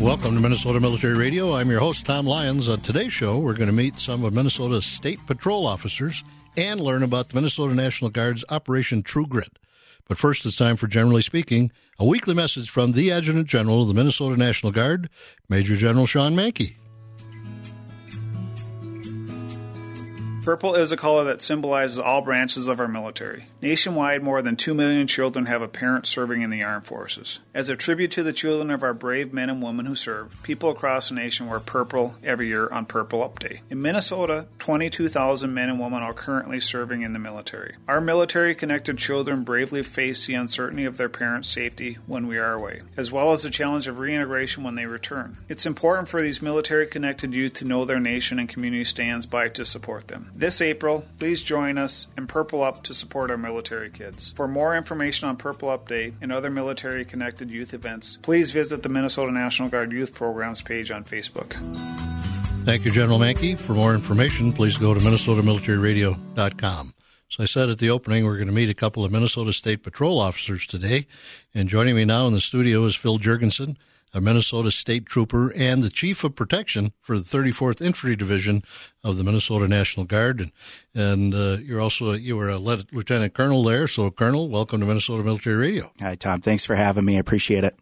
Welcome to Minnesota Military Radio. I'm your host, Tom Lyons. On today's show, we're going to meet some of Minnesota State Patrol officers and learn about the Minnesota National Guard's Operation True Grit. But first, it's time for Generally Speaking, a weekly message from the Adjutant General of the Minnesota National Guard, Major General Shawn Manke. Purple is a color that symbolizes all branches of our military. Nationwide, more than 2 million children have a parent serving in the armed forces. As a tribute to the children of our brave men and women who serve, people across the nation wear purple every year on Purple Up Day. In Minnesota, 22,000 men and women are currently serving in the military. Our military-connected children bravely face the uncertainty of their parents' safety when we are away, as well as the challenge of reintegration when they return. It's important for these military-connected youth to know their nation and community stands by to support them. This April, please join us in Purple Up to support our military kids. For more information on Purple Up Day and other military-connected youth events, please visit the Minnesota National Guard Youth Programs page on Facebook. Thank you, General Manke. For more information, please go to MinnesotaMilitaryRadio.com. As I said at the opening, we're going to meet a couple of Minnesota State Patrol officers today. And joining me now in the studio is Phil Jergensen, a Minnesota State Trooper and the Chief of Protection for the 34th Infantry Division of the Minnesota National Guard. And you're also, you were a Lieutenant Colonel there. So, Colonel, welcome to Minnesota Military Radio. Hi, Tom. Thanks for having me. I appreciate it.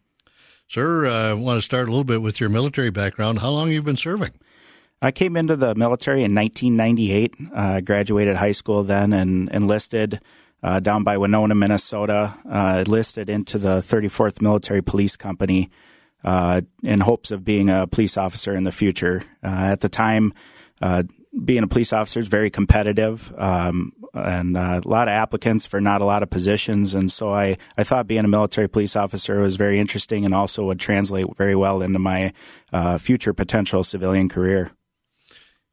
Sir, I want to start a little bit with your military background. How long have you been serving? I came into the military in 1998, graduated high school then and enlisted down by Winona, Minnesota, enlisted into the 34th Military Police Company, in hopes of being a police officer in the future. At the time, being a police officer is very competitive, and a lot of applicants for not a lot of positions. And so I thought being a military police officer was very interesting and also would translate very well into my future potential civilian career.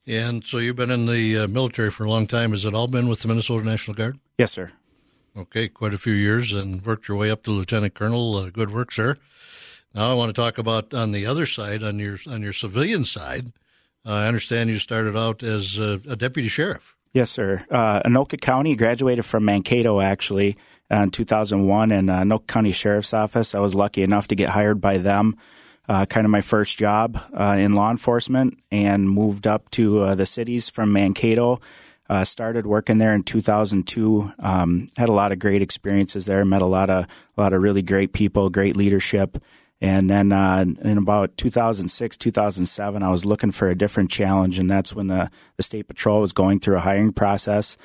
And so you've been in the military for a long time. Has it all been with the Minnesota National Guard? Yes, sir. Okay, quite a few years and worked your way up to Lieutenant Colonel. Good work, sir. Now I want to talk about on the other side, on your civilian side. I understand you started out as a deputy sheriff. Yes, sir. Anoka County, graduated from Mankato, actually, in 2001 in Anoka County Sheriff's Office. I was lucky enough to get hired by them, kind of my first job in law enforcement, and moved up to the cities from Mankato. Started working there in 2002. Had a lot of great experiences there. Met a lot of really great people, great leadership. And then in about 2006, 2007, I was looking for a different challenge, and that's when the State Patrol was going through a hiring process.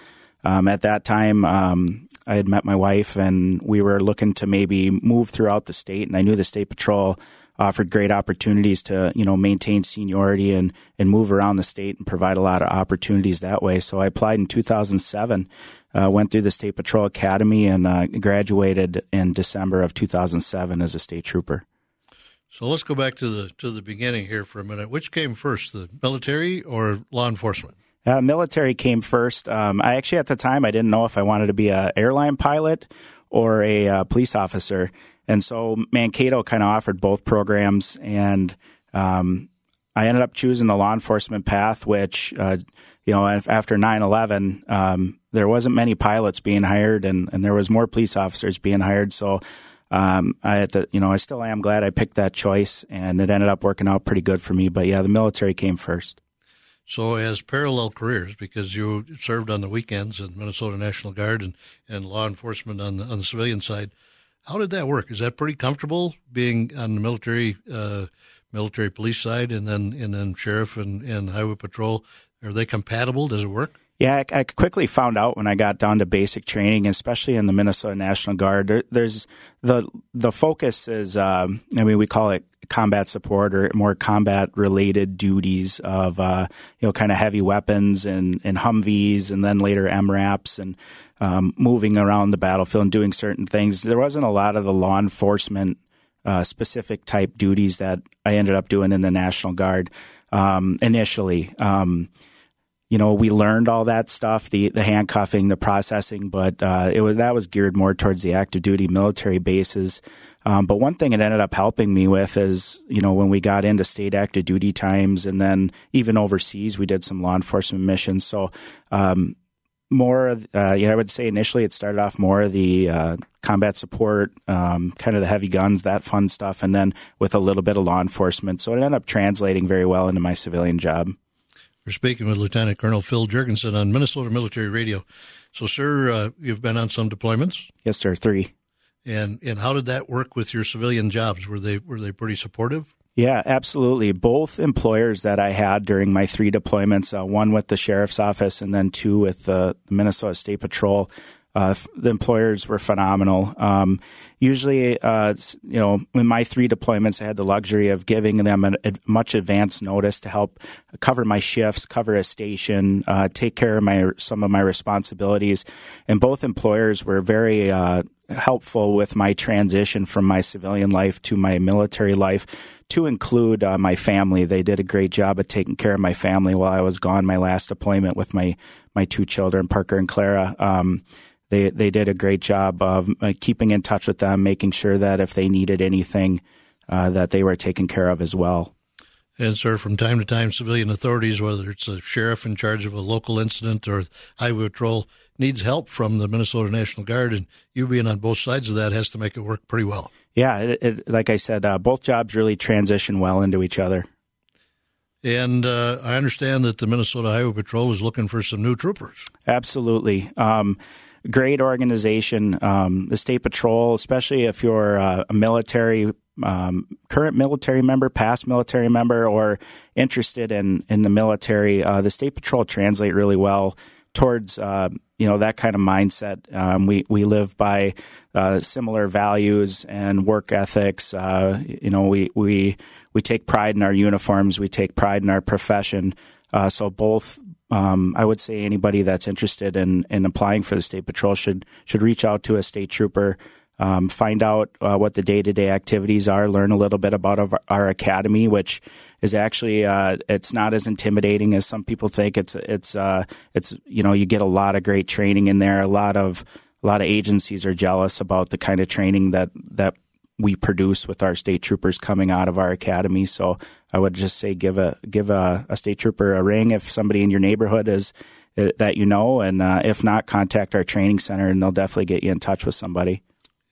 At that time, I had met my wife, and we were looking to maybe move throughout the state, and I knew the State Patrol offered great opportunities to, you know, maintain seniority and move around the state and provide a lot of opportunities that way. So I applied in 2007, went through the State Patrol Academy, and graduated in December of 2007 as a state trooper. So let's go back to the beginning here for a minute. Which came first, the military or law enforcement? Military came first. I actually, at the time, I didn't know if I wanted to be an airline pilot or a police officer. And so Mankato kind of offered both programs, and I ended up choosing the law enforcement path, which, you know, after 9/11, there wasn't many pilots being hired, and there was more police officers being hired. So I still am glad I picked that choice, and it ended up working out pretty good for me. But yeah, the military came first. So as parallel careers, because you served on the weekends in Minnesota National Guard and law enforcement on the civilian side, how did that work? Is that pretty comfortable being on the military police side, and then sheriff and highway patrol? Are they compatible? Does it work? Yeah, I quickly found out when I got down to basic training, especially in the Minnesota National Guard, there's the focus is, we call it combat support or more combat-related duties of, kind of heavy weapons and Humvees, and then later MRAPs, and moving around the battlefield and doing certain things. There wasn't a lot of the law enforcement specific type duties that I ended up doing in the National Guard initially. We learned all that stuff, the handcuffing, the processing, but that was geared more towards the active duty military bases. But one thing it ended up helping me with is, when we got into state active duty times, and then even overseas, we did some law enforcement missions. So more, I would say initially it started off more the combat support, kind of the heavy guns, that fun stuff, and then with a little bit of law enforcement. So it ended up translating very well into my civilian job. We're speaking with Lieutenant Colonel Phil Jergensen on Minnesota Military Radio. So, sir, you've been on some deployments? Yes, sir, 3. And how did that work with your civilian jobs? Were they pretty supportive? Yeah, absolutely. Both employers that I had during my 3 deployments, one with the sheriff's office and then 2 with the Minnesota State Patrol, the employers were phenomenal. Usually, in my 3 deployments, I had the luxury of giving them much advance notice to help cover my shifts, cover a station, take care of some of my responsibilities. And both employers were very helpful with my transition from my civilian life to my military life, to include my family. They did a great job of taking care of my family while I was gone. My last deployment with my 2 children, Parker and Clara, they did a great job of keeping in touch with them, making sure that if they needed anything, that they were taken care of as well. And, sir, from time to time, civilian authorities, whether it's a sheriff in charge of a local incident or highway patrol, needs help from the Minnesota National Guard, and you being on both sides of that has to make it work pretty well. Yeah, like I said, both jobs really transition well into each other. And I understand that the Minnesota Highway Patrol is looking for some new troopers. Absolutely. Great organization. The State Patrol, especially if you're a military, current military member, past military member, or interested in the military, the State Patrol translate really well towards that kind of mindset. We live by similar values and work ethics. We take pride in our uniforms. We take pride in our profession. So both, I would say, anybody that's interested in applying for the State Patrol should reach out to a state trooper, find out what the day-to-day activities are, learn a little bit about our academy, which is actually it's not as intimidating as some people think. It's you get a lot of great training in there. A lot of agencies are jealous about the kind of training that we produce with our state troopers coming out of our academy. So I would just say give a state trooper a ring if somebody in your neighborhood is that you know, and if not, contact our training center, and they'll definitely get you in touch with somebody.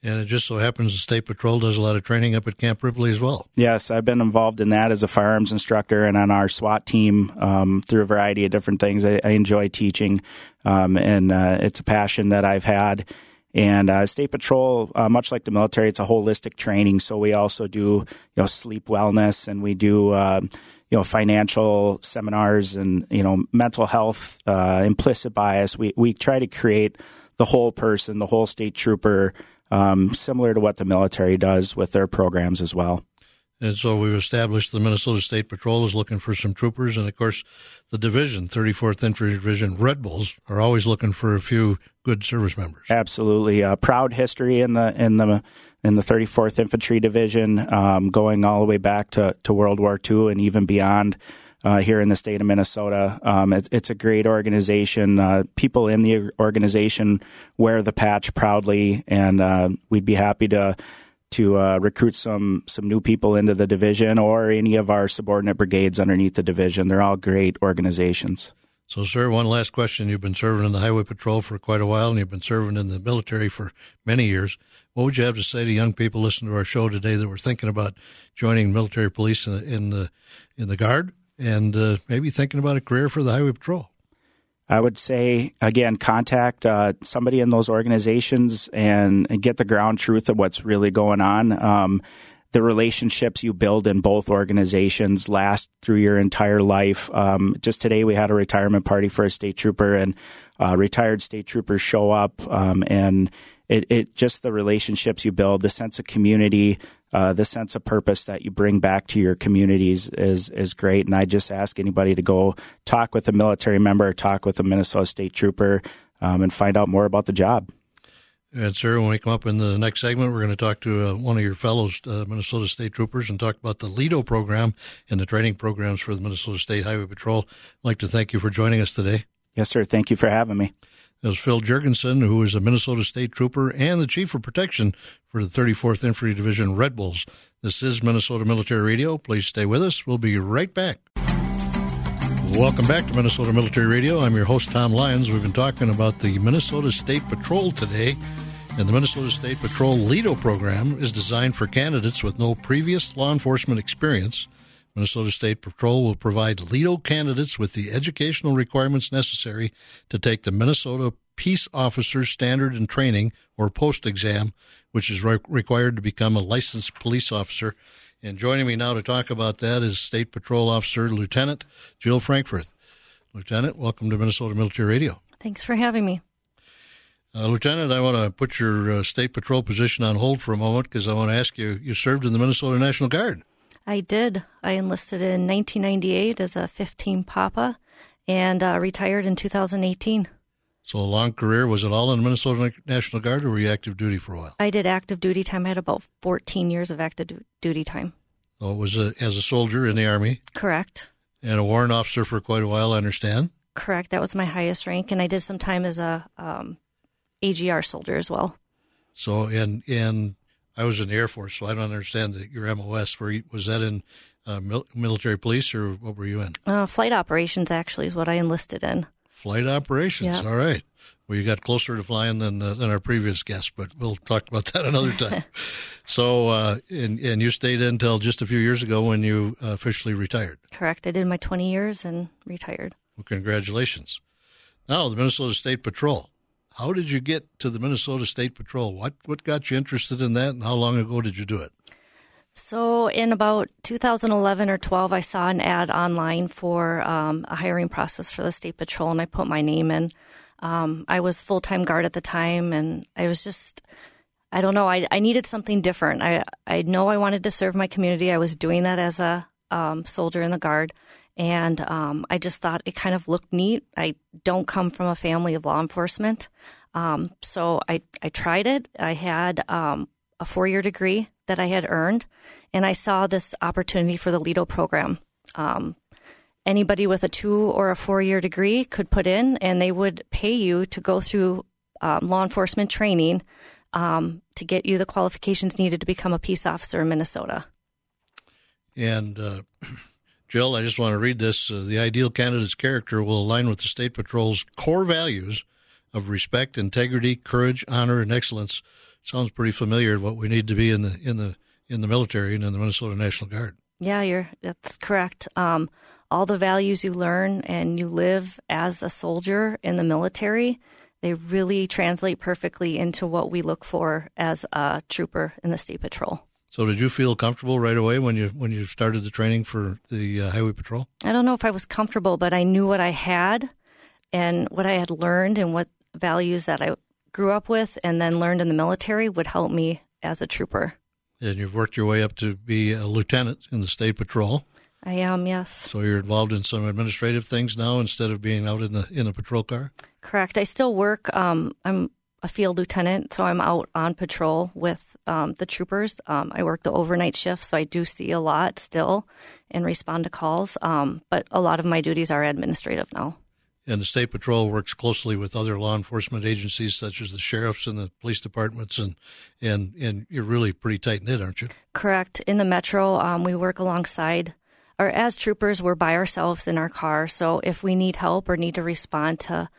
And it just so happens the State Patrol does a lot of training up at Camp Ripley as well. Yes, I've been involved in that as a firearms instructor and on our SWAT team through a variety of different things. I enjoy teaching, and it's a passion that I've had. And State Patrol, much like the military, it's a holistic training. So we also do, sleep wellness, and we do, financial seminars and, mental health, implicit bias. We try to create the whole person, the whole state trooper, similar to what the military does with their programs as well. And so we've established the Minnesota State Patrol is looking for some troopers. And, of course, the division, 34th Infantry Division, Red Bulls, are always looking for a few good service members. Absolutely. Proud history in the 34th Infantry Division, going all the way back to World War II and even beyond here in the state of Minnesota. It's a great organization. People in the organization wear the patch proudly, and we'd be happy to recruit some new people into the division or any of our subordinate brigades underneath the division. They're all great organizations. So, sir, one last question. You've been serving in the Highway Patrol for quite a while, and you've been serving in the military for many years. What would you have to say to young people listening to our show today that were thinking about joining military police in the Guard and maybe thinking about a career for the Highway Patrol? I would say, again, contact somebody in those organizations and get the ground truth of what's really going on. The relationships you build in both organizations last through your entire life. Just today we had a retirement party for a state trooper, and retired state troopers show up, and it just the relationships you build, the sense of community, the sense of purpose that you bring back to your communities is great. And I just ask anybody to go talk with a military member or talk with a Minnesota State Trooper and find out more about the job. And, sir, when we come up in the next segment, we're going to talk to one of your fellows, Minnesota State Troopers, and talk about the LEDO program and the training programs for the Minnesota State Highway Patrol. I'd like to thank you for joining us today. Yes, sir. Thank you for having me. That was Phil Jergensen, who is a Minnesota State Trooper and the Chief of Protection for the 34th Infantry Division Red Bulls. This is Minnesota Military Radio. Please stay with us. We'll be right back. Welcome back to Minnesota Military Radio. I'm your host, Tom Lyons. We've been talking about the Minnesota State Patrol today. And the Minnesota State Patrol LEDO program is designed for candidates with no previous law enforcement experience. Minnesota State Patrol will provide LEDO candidates with the educational requirements necessary to take the Minnesota Peace Officer Standard and Training, or POST exam, which is required to become a licensed police officer. And joining me now to talk about that is State Patrol Officer Lieutenant Jill Frankfurth. Lieutenant, welcome to Minnesota Military Radio. Thanks for having me. Lieutenant, I want to put your State Patrol position on hold for a moment because I want to ask you, you served in the Minnesota National Guard. I did. I enlisted in 1998 as a 15 Papa and retired in 2018. So a long career. Was it all in the Minnesota National Guard, or were you active duty for a while? I did active duty time. I had about 14 years of active duty time. So it was as a soldier in the Army? Correct. And a warrant officer for quite a while, I understand? Correct. That was my highest rank, and I did some time as a AGR soldier as well. So, and I was in the Air Force, so I don't understand your MOS. Was that in military police, or what were you in? Flight operations, actually, is what I enlisted in. Flight operations. Yep. All right. Well, you got closer to flying than our previous guest, but we'll talk about that another time. So, and you stayed in until just a few years ago when you officially retired. Correct. I did my 20 years and retired. Well, congratulations. Now, the Minnesota State Patrol. How did you get to the Minnesota State Patrol? What got you interested in that, and how long ago did you do it? So in about 2011 or 12, I saw an ad online for a hiring process for the State Patrol, and I put my name in. I was full-time guard at the time, and I was just, I don't know, I needed something different. I know I wanted to serve my community. I was doing that as a soldier in the Guard, and I just thought it kind of looked neat. I don't come from a family of law enforcement, so I tried it. I had a four-year degree that I had earned, and I saw this opportunity for the LEDO program. Anybody with a 2 or a 4-year degree could put in, and they would pay you to go through law enforcement training to get you the qualifications needed to become a peace officer in Minnesota. And Jill, I just want to read this. The ideal candidate's character will align with the State Patrol's core values of respect, integrity, courage, honor, and excellence. Sounds pretty familiar to what we need to be in the military and in the Minnesota National Guard. Yeah, that's correct. All the values you learn and you live as a soldier in the military, they really translate perfectly into what we look for as a trooper in the State Patrol. So did you feel comfortable right away when you started the training for the Highway Patrol? I don't know if I was comfortable, but I knew what I had and what I had learned and what values that I grew up with and then learned in the military would help me as a trooper. And you've worked your way up to be a lieutenant in the State Patrol. I am, yes. So you're involved in some administrative things now instead of being out in a patrol car? Correct. I still work. I'm a field lieutenant, so I'm out on patrol with the troopers. I work the overnight shift, so I do see a lot still and respond to calls. But a lot of my duties are administrative now. And the State Patrol works closely with other law enforcement agencies such as the sheriffs and the police departments, and you're really pretty tight-knit, aren't you? Correct. In the Metro, we work alongside, or as troopers, we're by ourselves in our car. So if we need help or need to respond to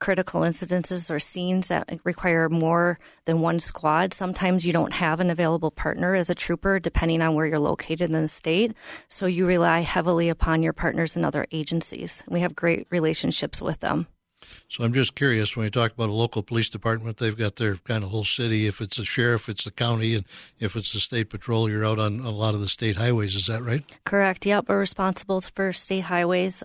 critical incidences or scenes that require more than one squad, sometimes you don't have an available partner as a trooper, depending on where you're located in the state. So you rely heavily upon your partners in other agencies. We have great relationships with them. So I'm just curious, when you talk about a local police department, they've got their kind of whole city. If it's a sheriff, it's the county, and if it's the State Patrol, you're out on a lot of the state highways. Is that right? Correct. Yep. We're responsible for state highways.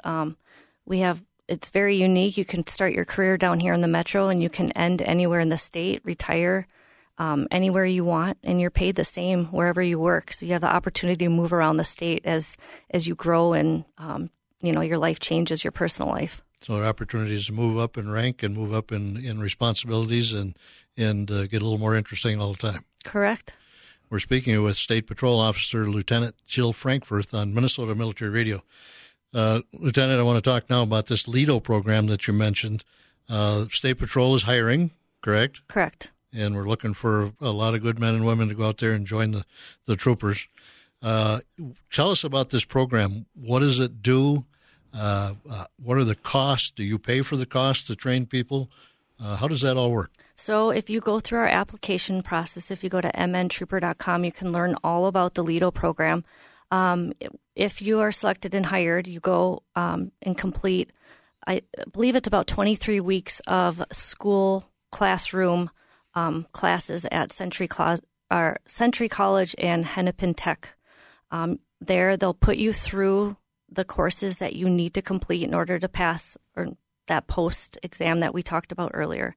It's very unique. You can start your career down here in the Metro, and you can end anywhere in the state, retire anywhere you want, and you're paid the same wherever you work. So you have the opportunity to move around the state as you grow and, your life changes, your personal life. So there are opportunities to move up in rank and move up in responsibilities and get a little more interesting all the time. Correct. We're speaking with State Patrol Officer Lieutenant Jill Frankfurth on Minnesota Military Radio. Lieutenant, I want to talk now about this LEDO program that you mentioned. State Patrol is hiring, correct? Correct. And we're looking for a lot of good men and women to go out there and join the troopers. Tell us about this program. What does it do? What are the costs? Do you pay for the costs to train people? How does that all work? So if you go through our application process, if you go to mntrooper.com, you can learn all about the LEDO program. If you are selected and hired, you go and complete, I believe it's about 23 weeks of school classroom classes at Century College and Hennepin Tech. There, they'll put you through the courses that you need to complete in order to pass or that post exam that we talked about earlier.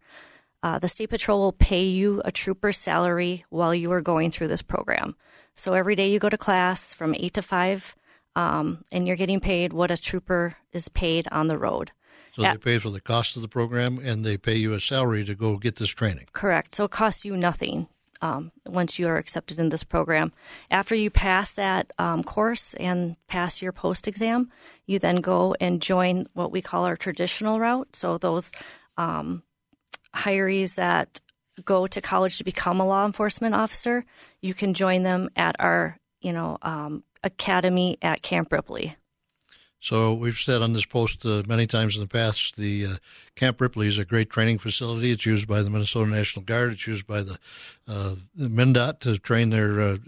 The State Patrol will pay you a trooper's salary while you are going through this program. So every day you go to class from 8 to 5, and you're getting paid what a trooper is paid on the road. So they pay for the cost of the program, and they pay you a salary to go get this training. Correct. So it costs you nothing once you are accepted in this program. After you pass that course and pass your post exam, you then go and join what we call our traditional route. So those hirees that go to college to become a law enforcement officer, you can join them at our academy at Camp Ripley. So we've said on this post many times in the past, the Camp Ripley is a great training facility. It's used by the Minnesota National Guard. It's used by the MnDOT to train their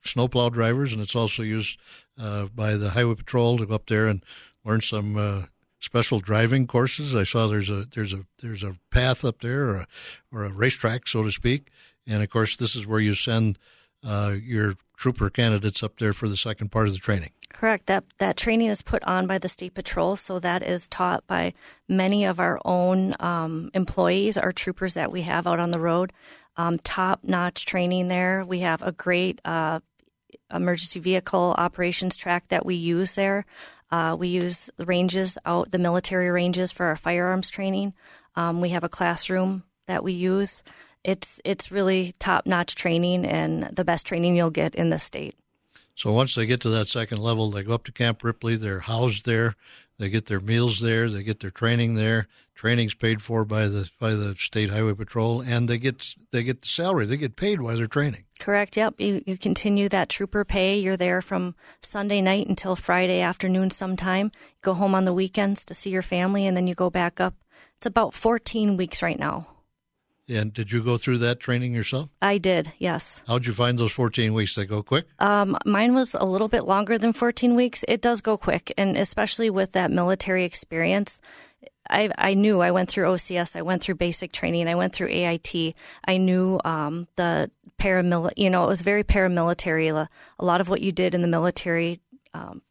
snowplow drivers, and it's also used by the Highway Patrol to go up there and learn some special driving courses. I saw there's a path up there or a racetrack, so to speak. And of course, this is where you send your trooper candidates up there for the second part of the training. Correct. That training is put on by the State Patrol, so that is taught by many of our own employees, our troopers that we have out on the road. Top-notch training there. We have a great emergency vehicle operations track that we use there. We use the military ranges for our firearms training. We have a classroom that we use. It's really top-notch training and the best training you'll get in the state. So once they get to that second level, they go up to Camp Ripley. They're housed there. They get their meals there. They get their training there. Training's paid for by the State Highway Patrol, and they get the salary. They get paid while they're training. Correct. Yep. You continue that trooper pay. You're there from Sunday night until Friday afternoon sometime. You go home on the weekends to see your family, and then you go back up. It's about 14 weeks right now. And did you go through that training yourself? I did, yes. How'd you find those 14 weeks? They go quick? Mine was a little bit longer than 14 weeks. It does go quick, and especially with that military experience. I knew I went through OCS. I went through basic training. I went through AIT. I knew the paramilitary. It was very paramilitary. A lot of what you did in the military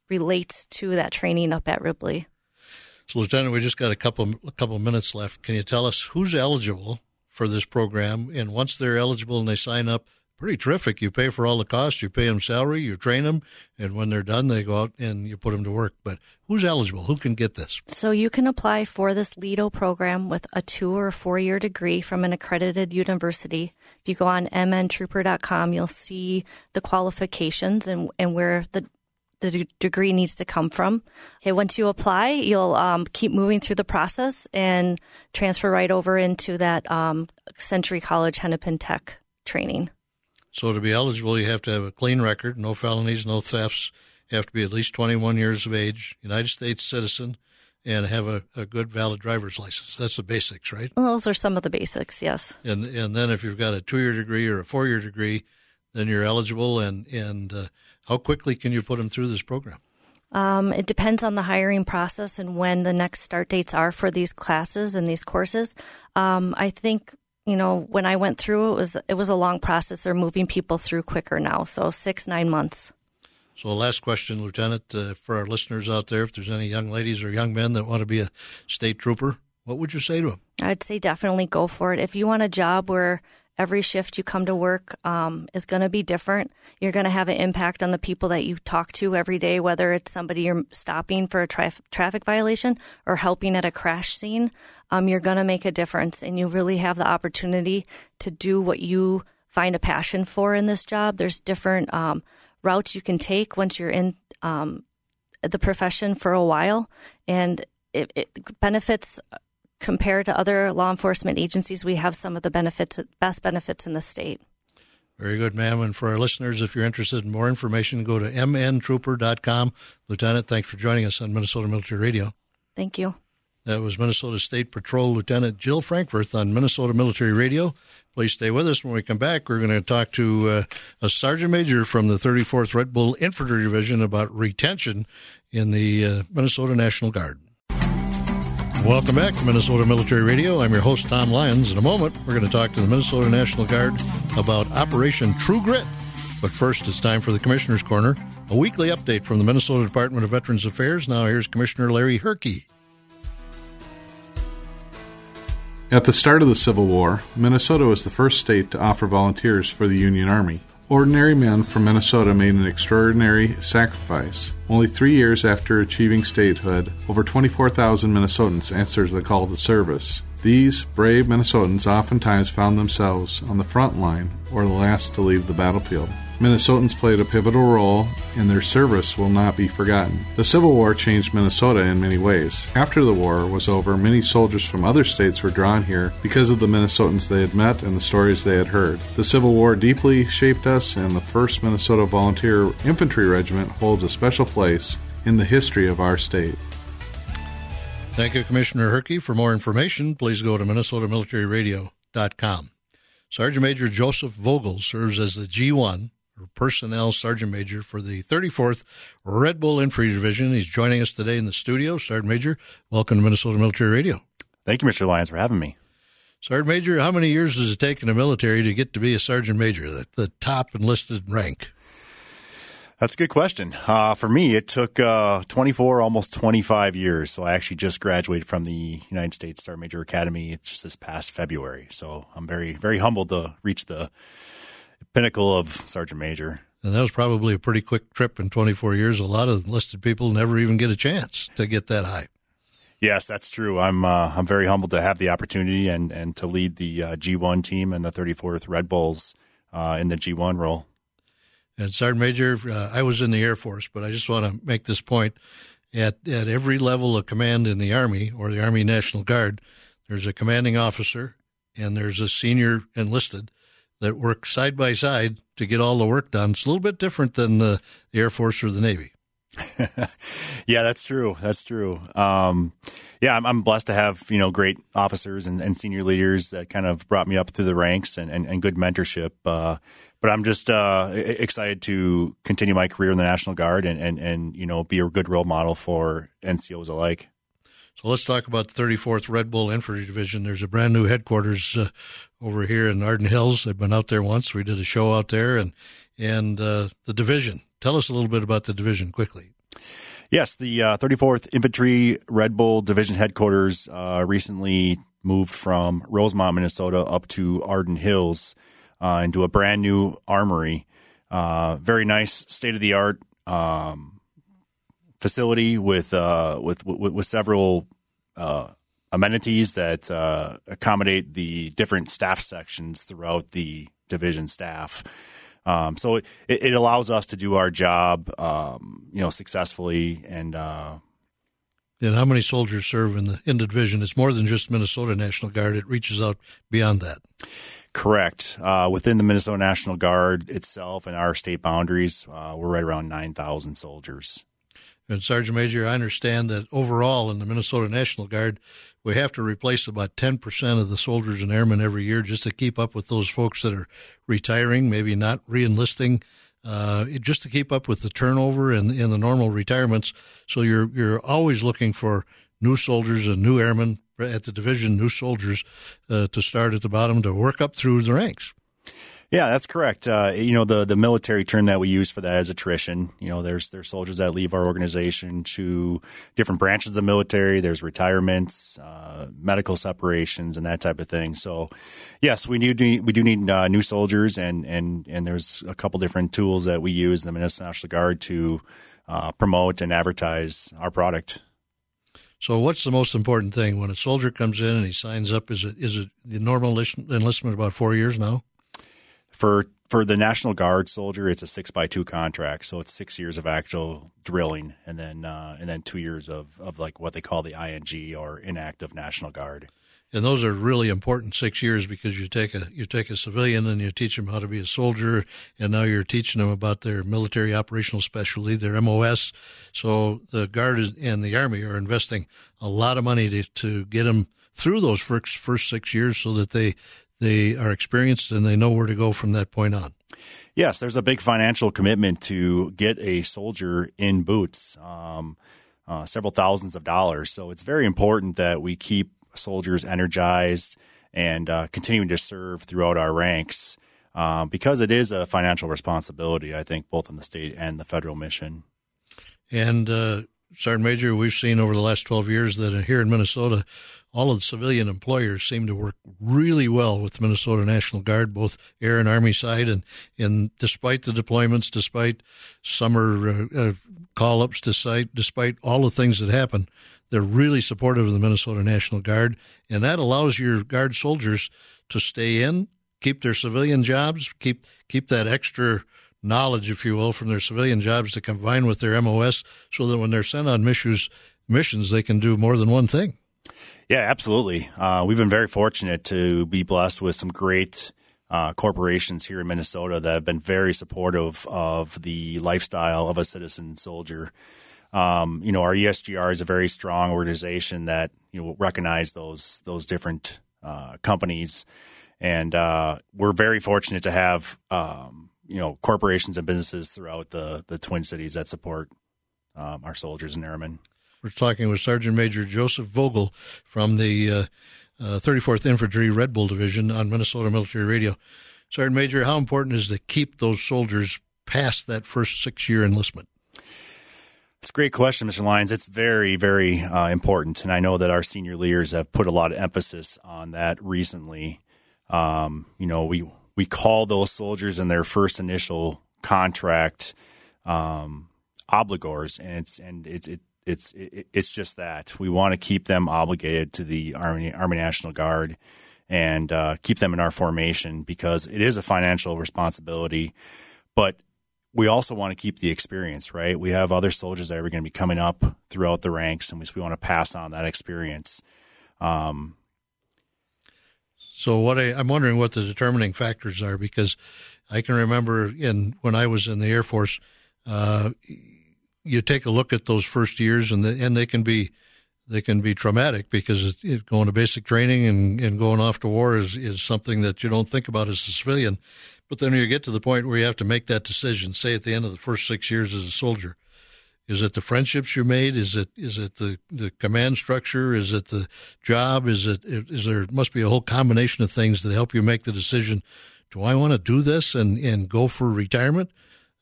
relates to that training up at Ripley. So, Lieutenant, we just got a couple minutes left. Can you tell us who's eligible for this program? And once they're eligible and they sign up, pretty terrific. You pay for all the costs. You pay them salary. You train them. And when they're done, they go out and you put them to work. But who's eligible? Who can get this? So you can apply for this LEDO program with a 2 or 4 year degree from an accredited university. If you go on mntrooper.com, you'll see the qualifications and where the degree needs to come from. Okay, once you apply, you'll keep moving through the process and transfer right over into that Century College Hennepin Tech training. So to be eligible, you have to have a clean record, no felonies, no thefts. You have to be at least 21 years of age, United States citizen, and have a good, valid driver's license. That's the basics, right? Well, those are some of the basics, yes. And then if you've got a 2 year degree or a 4 year degree, then you're eligible. And how quickly can you put them through this program? It depends on the hiring process and when the next start dates are for these classes and these courses. I think, when I went through, it was a long process. They're moving people through quicker now, so 6-9 months. So last question, Lieutenant, for our listeners out there, if there's any young ladies or young men that want to be a state trooper, what would you say to them? I'd say definitely go for it. If you want a job where every shift you come to work is going to be different. You're going to have an impact on the people that you talk to every day, whether it's somebody you're stopping for a traffic violation or helping at a crash scene. You're going to make a difference, and you really have the opportunity to do what you find a passion for in this job. There's different routes you can take once you're in the profession for a while, and it benefits. Compared to other law enforcement agencies, we have some of the best benefits in the state. Very good, ma'am. And for our listeners, if you're interested in more information, go to mntrooper.com. Lieutenant, thanks for joining us on Minnesota Military Radio. Thank you. That was Minnesota State Patrol Lieutenant Jill Frankfurth on Minnesota Military Radio. Please stay with us. When we come back, we're going to talk to a sergeant major from the 34th Red Bull Infantry Division about retention in the Minnesota National Guard. Welcome back to Minnesota Military Radio. I'm your host, Tom Lyons. In a moment, we're going to talk to the Minnesota National Guard about Operation True Grit. But first, it's time for the Commissioner's Corner, a weekly update from the Minnesota Department of Veterans Affairs. Now here's Commissioner Larry Herkey. At the start of the Civil War, Minnesota was the first state to offer volunteers for the Union Army. Ordinary men from Minnesota made an extraordinary sacrifice. Only 3 years after achieving statehood, over 24,000 Minnesotans answered the call to service. These brave Minnesotans oftentimes found themselves on the front line or the last to leave the battlefield. Minnesotans played a pivotal role, and their service will not be forgotten. The Civil War changed Minnesota in many ways. After the war was over, many soldiers from other states were drawn here because of the Minnesotans they had met and the stories they had heard. The Civil War deeply shaped us, and the 1st Minnesota Volunteer Infantry Regiment holds a special place in the history of our state. Thank you, Commissioner Herkey. For more information, please go to MinnesotaMilitaryRadio.com. Sergeant Major Joseph Vogel serves as the G1, or Personnel Sergeant Major, for the 34th Red Bull Infantry Division. He's joining us today in the studio. Sergeant Major, welcome to Minnesota Military Radio. Thank you, Mr. Lyons, for having me. Sergeant Major, how many years does it take in the military to get to be a Sergeant Major, the top enlisted rank? That's a good question. For me, it took 24, almost 25 years. So I actually just graduated from the United States Sergeant Major Academy. It's just this past February. So I'm very, very humbled to reach the pinnacle of Sergeant Major. And that was probably a pretty quick trip in 24 years. A lot of enlisted people never even get a chance to get that high. Yes, that's true. I'm very humbled to have the opportunity and to lead the G1 team and the 34th Red Bulls in the G1 role. And Sergeant Major, I was in the Air Force, but I just want to make this point. At every level of command in the Army or the Army National Guard, there's a commanding officer and there's a senior enlisted that work side by side to get all the work done. It's a little bit different than the Air Force or the Navy. Yeah, that's true. That's true. I'm blessed to have, great officers and senior leaders that kind of brought me up through the ranks and good mentorship. But I'm just excited to continue my career in the National Guard and be a good role model for NCOs alike. So let's talk about the 34th Red Bull Infantry Division. There's a brand new headquarters over here in Arden Hills. I've been out there once. We did a show out there and the division. Tell us a little bit about the division quickly. Yes, the 34th Infantry Red Bull Division headquarters recently moved from Rosemount, Minnesota, up to Arden Hills into a brand new armory. Very nice, state-of-the-art facility with several amenities that accommodate the different staff sections throughout the division staff. So it allows us to do our job, successfully. And how many soldiers serve in the division? It's more than just Minnesota National Guard. It reaches out beyond that. Correct. Within the Minnesota National Guard itself and our state boundaries, we're right around 9,000 soldiers. And Sergeant Major, I understand that overall in the Minnesota National Guard, we have to replace about 10% of the soldiers and airmen every year just to keep up with those folks that are retiring, maybe not re-enlisting, just to keep up with the turnover and the normal retirements. So you're always looking for new soldiers and new airmen at the division, new soldiers to start at the bottom to work up through the ranks. Yeah, that's correct. The military term that we use for that is attrition. There's soldiers that leave our organization to different branches of the military. There's retirements, medical separations, and that type of thing. So, yes, we do need new soldiers, and there's a couple different tools that we use in the Minnesota National Guard to promote and advertise our product. So what's the most important thing when a soldier comes in and he signs up? Is it the normal enlistment about 4 years now? For the National Guard soldier, it's a 6x2 contract, so it's 6 years of actual drilling, and then 2 years of like what they call the ING or inactive National Guard. And those are really important 6 years, because you take a civilian and you teach them how to be a soldier, and now you're teaching them about their military operational specialty, their MOS. So the Guard and the Army are investing a lot of money to get them through those first 6 years, so that they are experienced and they know where to go from that point on. Yes, there's a big financial commitment to get a soldier in boots, several thousands of dollars. So it's very important that we keep soldiers energized and continuing to serve throughout our ranks, because it is a financial responsibility, I think, both in the state and the federal mission. And Sergeant Major, we've seen over the last 12 years that here in Minnesota, all of the civilian employers seem to work really well with the Minnesota National Guard, both Air and Army side, and despite the deployments, despite summer call-ups, despite all the things that happen, they're really supportive of the Minnesota National Guard, and that allows your Guard soldiers to stay in, keep their civilian jobs, keep that extra knowledge, if you will, from their civilian jobs to combine with their MOS, so that when they're sent on missions, they can do more than one thing. Yeah, absolutely. We've been very fortunate to be blessed with some great corporations here in Minnesota that have been very supportive of the lifestyle of a citizen soldier. Our ESGR is a very strong organization that, recognize those different companies. And we're very fortunate to have, corporations and businesses throughout the Twin Cities that support our soldiers and airmen. We're talking with Sergeant Major Joseph Vogel from the 34th Infantry Red Bull Division on Minnesota Military Radio. Sergeant Major, how important is to keep those soldiers past that first 6 year enlistment? It's a great question, Mr. Lyons. It's very, very important, and I know that our senior leaders have put a lot of emphasis on that recently. We call those soldiers in their first initial contract obligors, and it's just that we want to keep them obligated to the Army National Guard and keep them in our formation, because it is a financial responsibility. But we also want to keep the experience, right? We have other soldiers that are going to be coming up throughout the ranks, and we want to pass on that experience. So what I'm wondering what the determining factors are, because I can remember when I was in the Air Force, you take a look at those first years, and they can be traumatic, because going to basic training and going off to war is something that you don't think about as a civilian. But then you get to the point where you have to make that decision, say at the end of the first 6 years as a soldier. Is it the friendships you made? Is it the command structure? Is it the job? Is there must be a whole combination of things that help you make the decision, do I want to do this and go for retirement?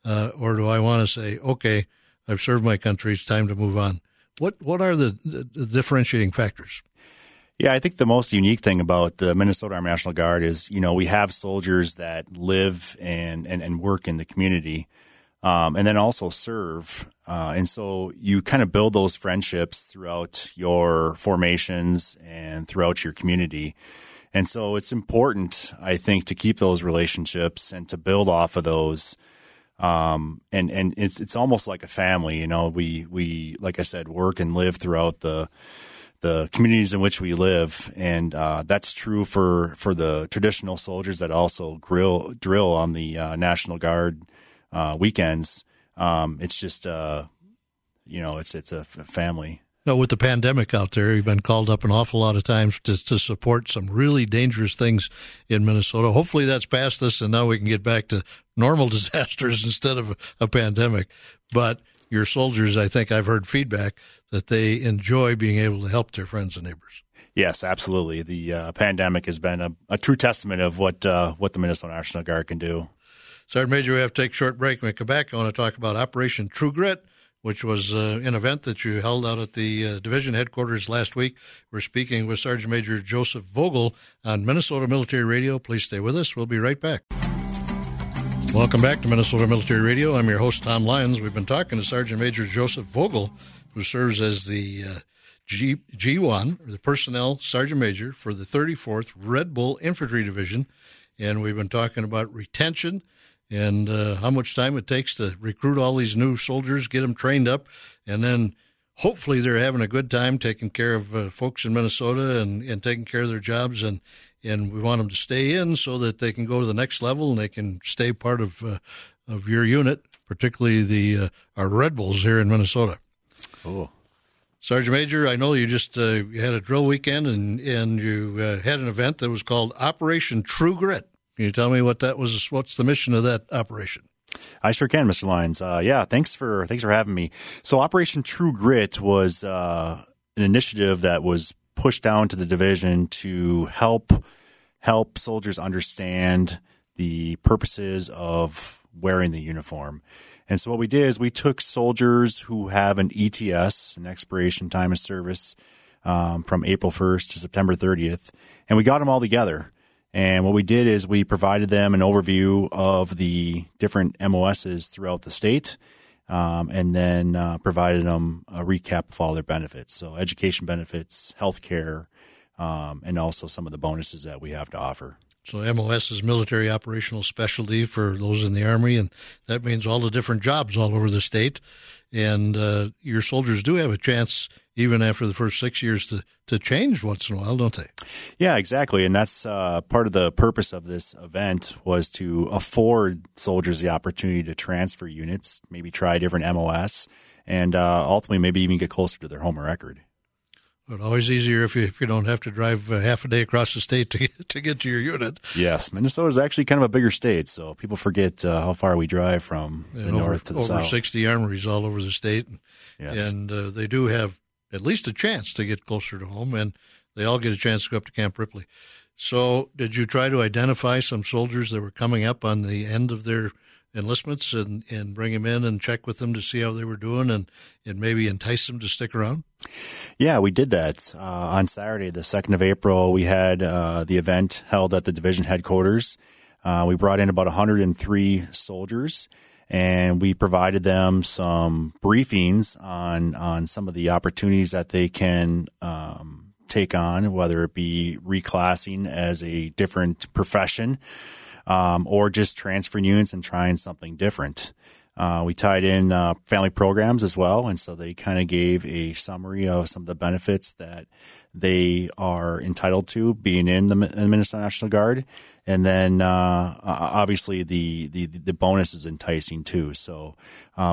Or do I want to say, okay, I've served my country, it's time to move on? What are the differentiating factors? Yeah, I think the most unique thing about the Minnesota Army National Guard is, we have soldiers that live and work in the community, and then also serve. And so you kind of build those friendships throughout your formations and throughout your community. And so it's important, I think, to keep those relationships and to build off of those. And it's almost like a family, we, like I said, work and live throughout the communities in which we live. And that's true for the traditional soldiers that also drill on the National Guard weekends. It's just, it's a family. Now, with the pandemic out there, you've been called up an awful lot of times to support some really dangerous things in Minnesota. Hopefully that's past us, and now we can get back to normal disasters instead of a pandemic. But your soldiers, I think I've heard feedback that they enjoy being able to help their friends and neighbors. Yes, absolutely. The pandemic has been a true testament of what the Minnesota National Guard can do. Sergeant Major, we have to take a short break. When we come back, I want to talk about Operation True Grit, which was an event that you held out at the division headquarters last week. We're speaking with Sergeant Major Joseph Vogel on Minnesota Military Radio. Please stay with us. We'll be right back. Welcome back to Minnesota Military Radio. I'm your host, Tom Lyons. We've been talking to Sergeant Major Joseph Vogel, who serves as the G1, or the Personnel Sergeant Major for the 34th Red Bull Infantry Division. And we've been talking about retention and how much time it takes to recruit all these new soldiers, get them trained up, and then hopefully they're having a good time taking care of folks in Minnesota and taking care of their jobs. And we want them to stay in so that they can go to the next level and they can stay part of your unit, particularly our Red Bulls here in Minnesota. Oh, Sergeant Major, I know you just had a drill weekend and you had an event that was called Operation True Grit. Can you tell me what that was? What's the mission of that operation? I sure can, Mr. Lyons. Thanks for having me. So Operation True Grit was an initiative that was pushed down to the division to help soldiers understand the purposes of wearing the uniform. And so what we did is we took soldiers who have an ETS, an expiration time of service, from April 1st to September 30th, and we got them all together. And what we did is we provided them an overview of the different MOSs throughout the state, and then provided them a recap of all their benefits. So education benefits, health care, and also some of the bonuses that we have to offer. So MOS is Military Operational Specialty for those in the Army, and that means all the different jobs all over the state. And your soldiers do have a chance, even after the first 6 years, to change once in a while, don't they? Yeah, exactly. And that's part of the purpose of this event, was to afford soldiers the opportunity to transfer units, maybe try different MOS, and ultimately maybe even get closer to their home record. But always easier if you don't have to drive half a day across the state to get to your unit. Yes, Minnesota is actually kind of a bigger state, so people forget how far we drive from the north to the south. Over 60 armories all over the state, and they do have at least a chance to get closer to home, and they all get a chance to go up to Camp Ripley. So did you try to identify some soldiers that were coming up on the end of their enlistments and bring them in and check with them to see how they were doing and maybe entice them to stick around? Yeah, we did that. On Saturday, the 2nd of April, we had the event held at the division headquarters. We brought in about 103 soldiers, and we provided them some briefings on some of the opportunities that they can take on, whether it be reclassing as a different profession, or just transferring units and trying something different. We tied in family programs as well, and so they kind of gave a summary of some of the benefits that they are entitled to being in the Minnesota National Guard, and then obviously the bonus is enticing too. So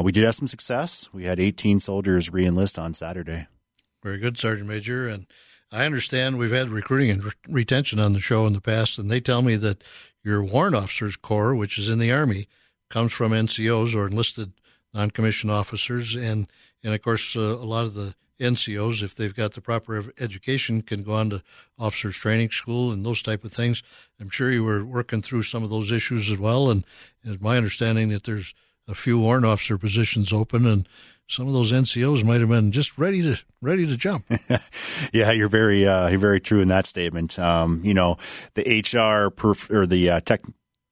we did have some success. We had 18 soldiers re-enlist on Saturday. Very good, Sergeant Major. And I understand we've had recruiting and retention on the show in the past, and they tell me that your Warrant Officers Corps, which is in the Army, comes from NCOs or enlisted non-commissioned officers. And of course, a lot of the NCOs, if they've got the proper education, can go on to officers training school and those type of things. I'm sure you were working through some of those issues as well. And it's my understanding that there's a few warrant officer positions open, and some of those NCOs might have been just ready to jump. Yeah, you're very true in that statement. The HR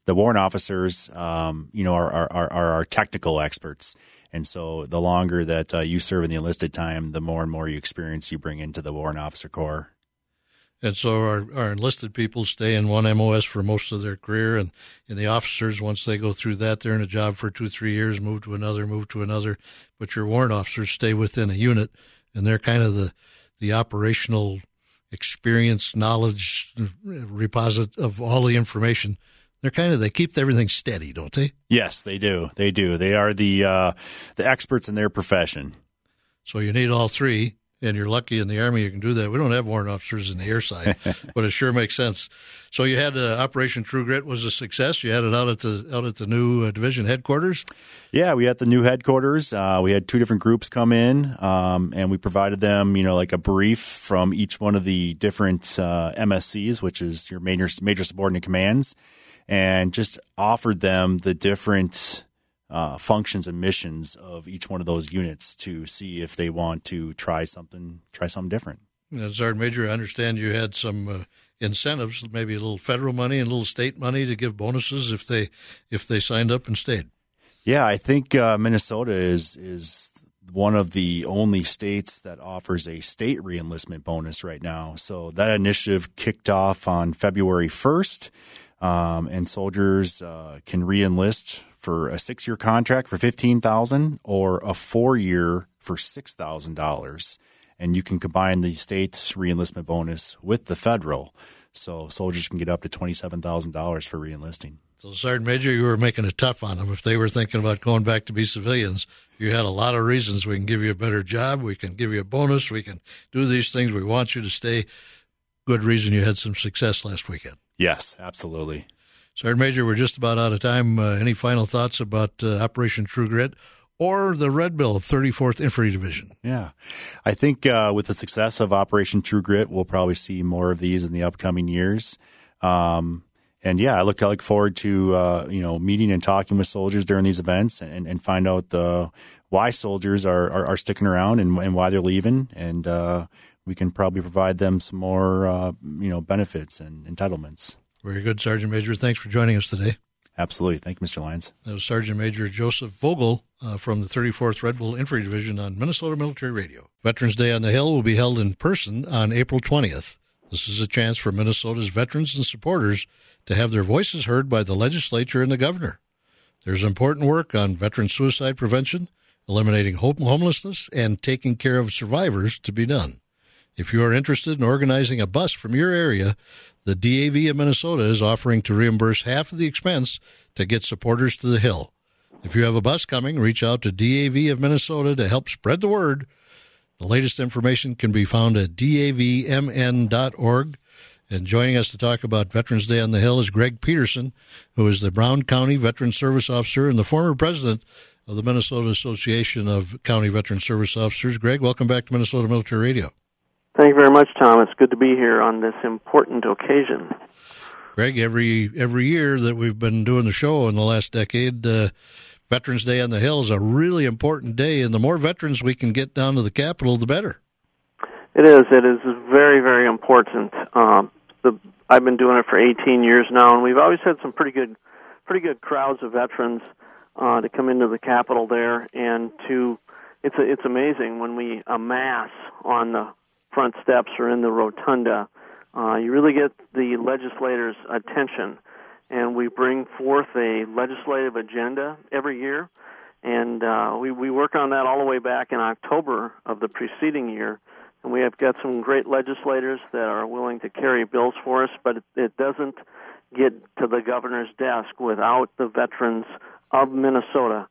the warrant officers, are our technical experts, and so the longer that you serve in the enlisted time, the more and more you experience you bring into the Warrant Officer Corps. And so our enlisted people stay in one MOS for most of their career, and the officers, once they go through that, they're in a job for 2-3 years, move to another. But your warrant officers stay within a unit, and they're kind of the operational experience, knowledge repository of all the information. They keep everything steady, don't they? Yes, they do. They do. They are the experts in their profession. So you need all three. And you're lucky in the Army you can do that. We don't have warrant officers in the air side, but it sure makes sense. So you had Operation True Grit was a success. You had it out at the new division headquarters? Yeah, we had the new headquarters. We had two different groups come in, and we provided them, like a brief from each one of the different MSCs, which is your major subordinate commands, and just offered them the different functions and missions of each one of those units to see if they want to try something different. Sergeant Major, I understand you had some incentives, maybe a little federal money and a little state money to give bonuses if they signed up and stayed. Yeah, I think Minnesota is one of the only states that offers a state reenlistment bonus right now. So that initiative kicked off on February 1st, and soldiers can reenlist for a 6-year contract for $15,000 or a 4-year for $6,000. And you can combine the state's reenlistment bonus with the federal, so soldiers can get up to $27,000 for reenlisting. So, Sergeant Major, you were making it tough on them. If they were thinking about going back to be civilians, you had a lot of reasons. We can give you a better job. We can give you a bonus. We can do these things. We want you to stay. Good reason you had some success last weekend. Yes, absolutely. Sergeant Major, we're just about out of time. Any final thoughts about Operation True Grit or the Red Bill 34th Infantry Division? Yeah. I think with the success of Operation True Grit, we'll probably see more of these in the upcoming years. And yeah, I look forward to meeting and talking with soldiers during these events and find out why soldiers are sticking around and why they're leaving, and we can probably provide them some more benefits and entitlements. Very good, Sergeant Major. Thanks for joining us today. Absolutely. Thank you, Mr. Lyons. That was Sergeant Major Joseph Vogel from the 34th Red Bull Infantry Division on Minnesota Military Radio. Veterans Day on the Hill will be held in person on April 20th. This is a chance for Minnesota's veterans and supporters to have their voices heard by the legislature and the governor. There's important work on veteran suicide prevention, eliminating homelessness, and taking care of survivors to be done. If you are interested in organizing a bus from your area, the DAV of Minnesota is offering to reimburse half of the expense to get supporters to the Hill. If you have a bus coming, reach out to DAV of Minnesota to help spread the word. The latest information can be found at davmn.org. And joining us to talk about Veterans Day on the Hill is Greg Peterson, who is the Brown County Veterans Service Officer and the former president of the Minnesota Association of County Veterans Service Officers. Greg, welcome back to Minnesota Military Radio. Thank you very much, Tom. It's good to be here on this important occasion. Greg, every year that we've been doing the show in the last decade, Veterans Day on the Hill is a really important day, and the more veterans we can get down to the Capitol, the better. It is. It is very, very important. I've been doing it for 18 years now, and we've always had some pretty good crowds of veterans to come into the Capitol there, and it's amazing when we amass on the front steps or in the rotunda. You really get the legislators' attention. And we bring forth a legislative agenda every year, and we work on that all the way back in October of the preceding year. And we have got some great legislators that are willing to carry bills for us, but it doesn't get to the governor's desk without the veterans of Minnesota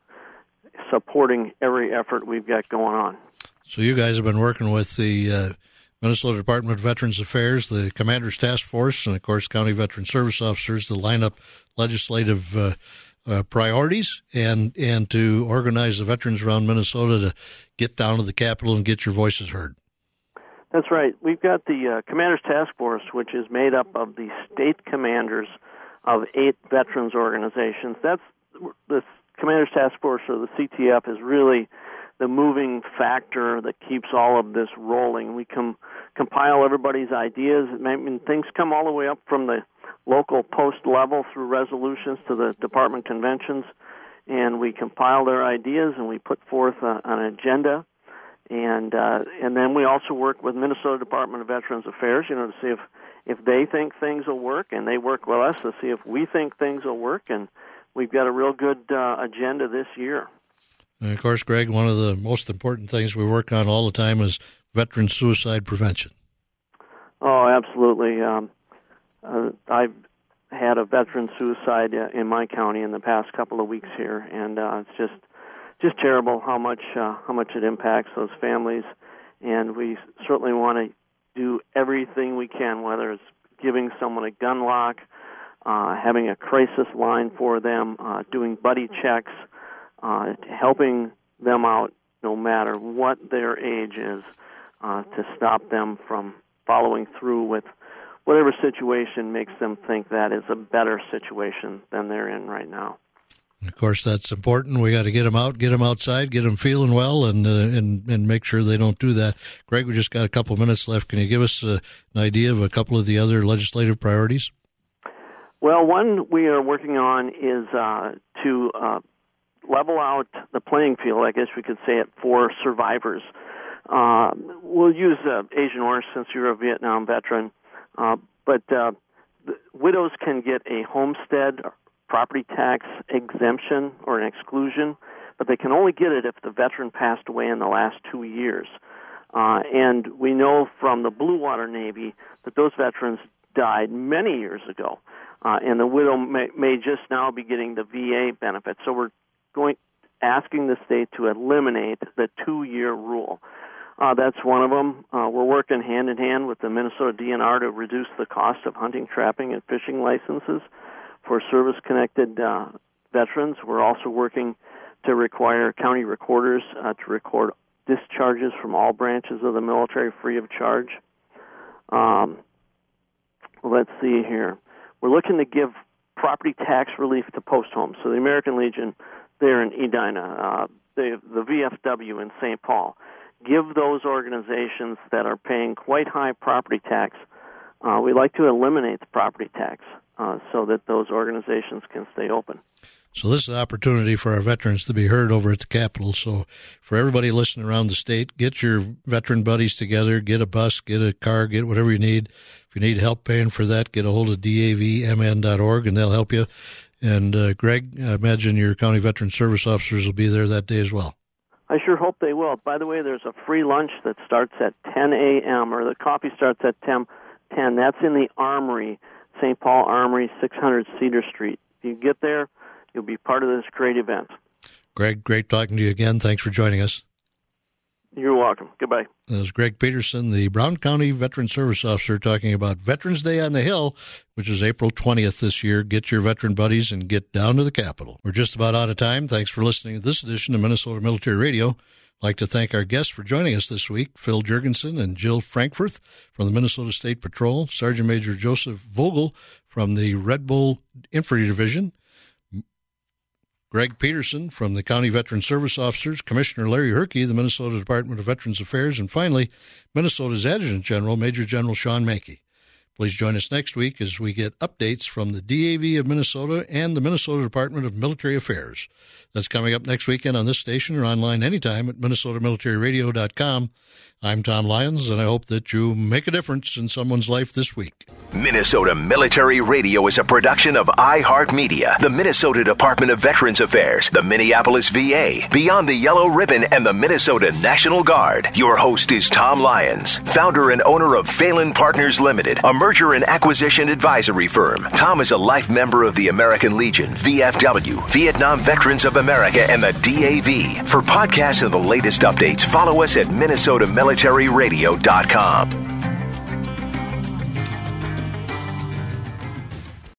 supporting every effort we've got going on. So you guys have been working with the Minnesota Department of Veterans Affairs, the Commander's Task Force, and, of course, County Veteran Service Officers to line up legislative priorities and to organize the veterans around Minnesota to get down to the Capitol and get your voices heard. That's right. We've got the Commander's Task Force, which is made up of the state commanders of 8 veterans organizations. That's the Commander's Task Force, or the CTF, is really the moving factor that keeps all of this rolling. We compile everybody's ideas. I mean, things come all the way up from the local post level through resolutions to the department conventions, and we compile their ideas and we put forth an agenda. And then we also work with Minnesota Department of Veterans Affairs, to see if they think things will work, and they work with us to see if we think things will work. And we've got a real good agenda this year. And, of course, Greg, one of the most important things we work on all the time is veteran suicide prevention. Oh, absolutely. I've had a veteran suicide in my county in the past couple of weeks here, and it's just terrible how much it impacts those families. And we certainly want to do everything we can, whether it's giving someone a gun lock, having a crisis line for them, doing buddy checks, helping them out no matter what their age is, to stop them from following through with whatever situation makes them think that is a better situation than they're in right now. Of course, that's important. We got to get them out, get them outside, get them feeling well, and make sure they don't do that. Greg, we just got a couple minutes left. Can you give us an idea of a couple of the other legislative priorities? Well, one we are working on is to level out the playing field, I guess we could say it, for survivors. We'll use Agent Orange since you're a Vietnam veteran, but widows can get a homestead property tax exemption or an exclusion but they can only get it if the veteran passed away in the last 2 years. And we know from the Blue Water Navy that those veterans died many years ago, and the widow may just now be getting the VA benefit. So we're asking the state to eliminate the 2-year rule. That's one of them. We're working hand-in-hand with the Minnesota DNR to reduce the cost of hunting, trapping, and fishing licenses for service-connected veterans. We're also working to require county recorders to record discharges from all branches of the military free of charge. Let's see here. We're looking to give property tax relief to post homes. So the American Legion there in Edina, the VFW in St. Paul, give those organizations that are paying quite high property tax, we like to eliminate the property tax so that those organizations can stay open. So this is an opportunity for our veterans to be heard over at the Capitol. So for everybody listening around the state, get your veteran buddies together, get a bus, get a car, get whatever you need. If you need help paying for that, get a hold of DAVMN.org, and they'll help you. And, Greg, I imagine your county veteran service officers will be there that day as well. I sure hope they will. By the way, there's a free lunch that starts at 10 a.m., or the coffee starts at 10. That's in the Armory, St. Paul Armory, 600 Cedar Street. If you get there, you'll be part of this great event. Greg, great talking to you again. Thanks for joining us. You're welcome. Goodbye. That was Greg Peterson, the Brown County Veteran Service Officer, talking about Veterans Day on the Hill, which is April 20th this year. Get your veteran buddies and get down to the Capitol. We're just about out of time. Thanks for listening to this edition of Minnesota Military Radio. I'd like to thank our guests for joining us this week, Phil Jergensen and Jill Frankfurth from the Minnesota State Patrol, Sergeant Major Joseph Vogel from the Red Bull Infantry Division, Greg Peterson from the County Veteran Service Officers, Commissioner Larry Herkey, the Minnesota Department of Veterans Affairs, and finally, Minnesota's Adjutant General, Major General Shawn Manke. Please join us next week as we get updates from the DAV of Minnesota and the Minnesota Department of Military Affairs. That's coming up next weekend on this station or online anytime at MinnesotaMilitaryRadio.com. I'm Tom Lyons, and I hope that you make a difference in someone's life this week. Minnesota Military Radio is a production of iHeartMedia, the Minnesota Department of Veterans Affairs, the Minneapolis VA, Beyond the Yellow Ribbon, and the Minnesota National Guard. Your host is Tom Lyons, founder and owner of Phelan Partners Limited, a merger and acquisition advisory firm. Tom is a life member of the American Legion, VFW, Vietnam Veterans of America, and the DAV. For podcasts and the latest updates, follow us at MinnesotaMilitaryRadio.com.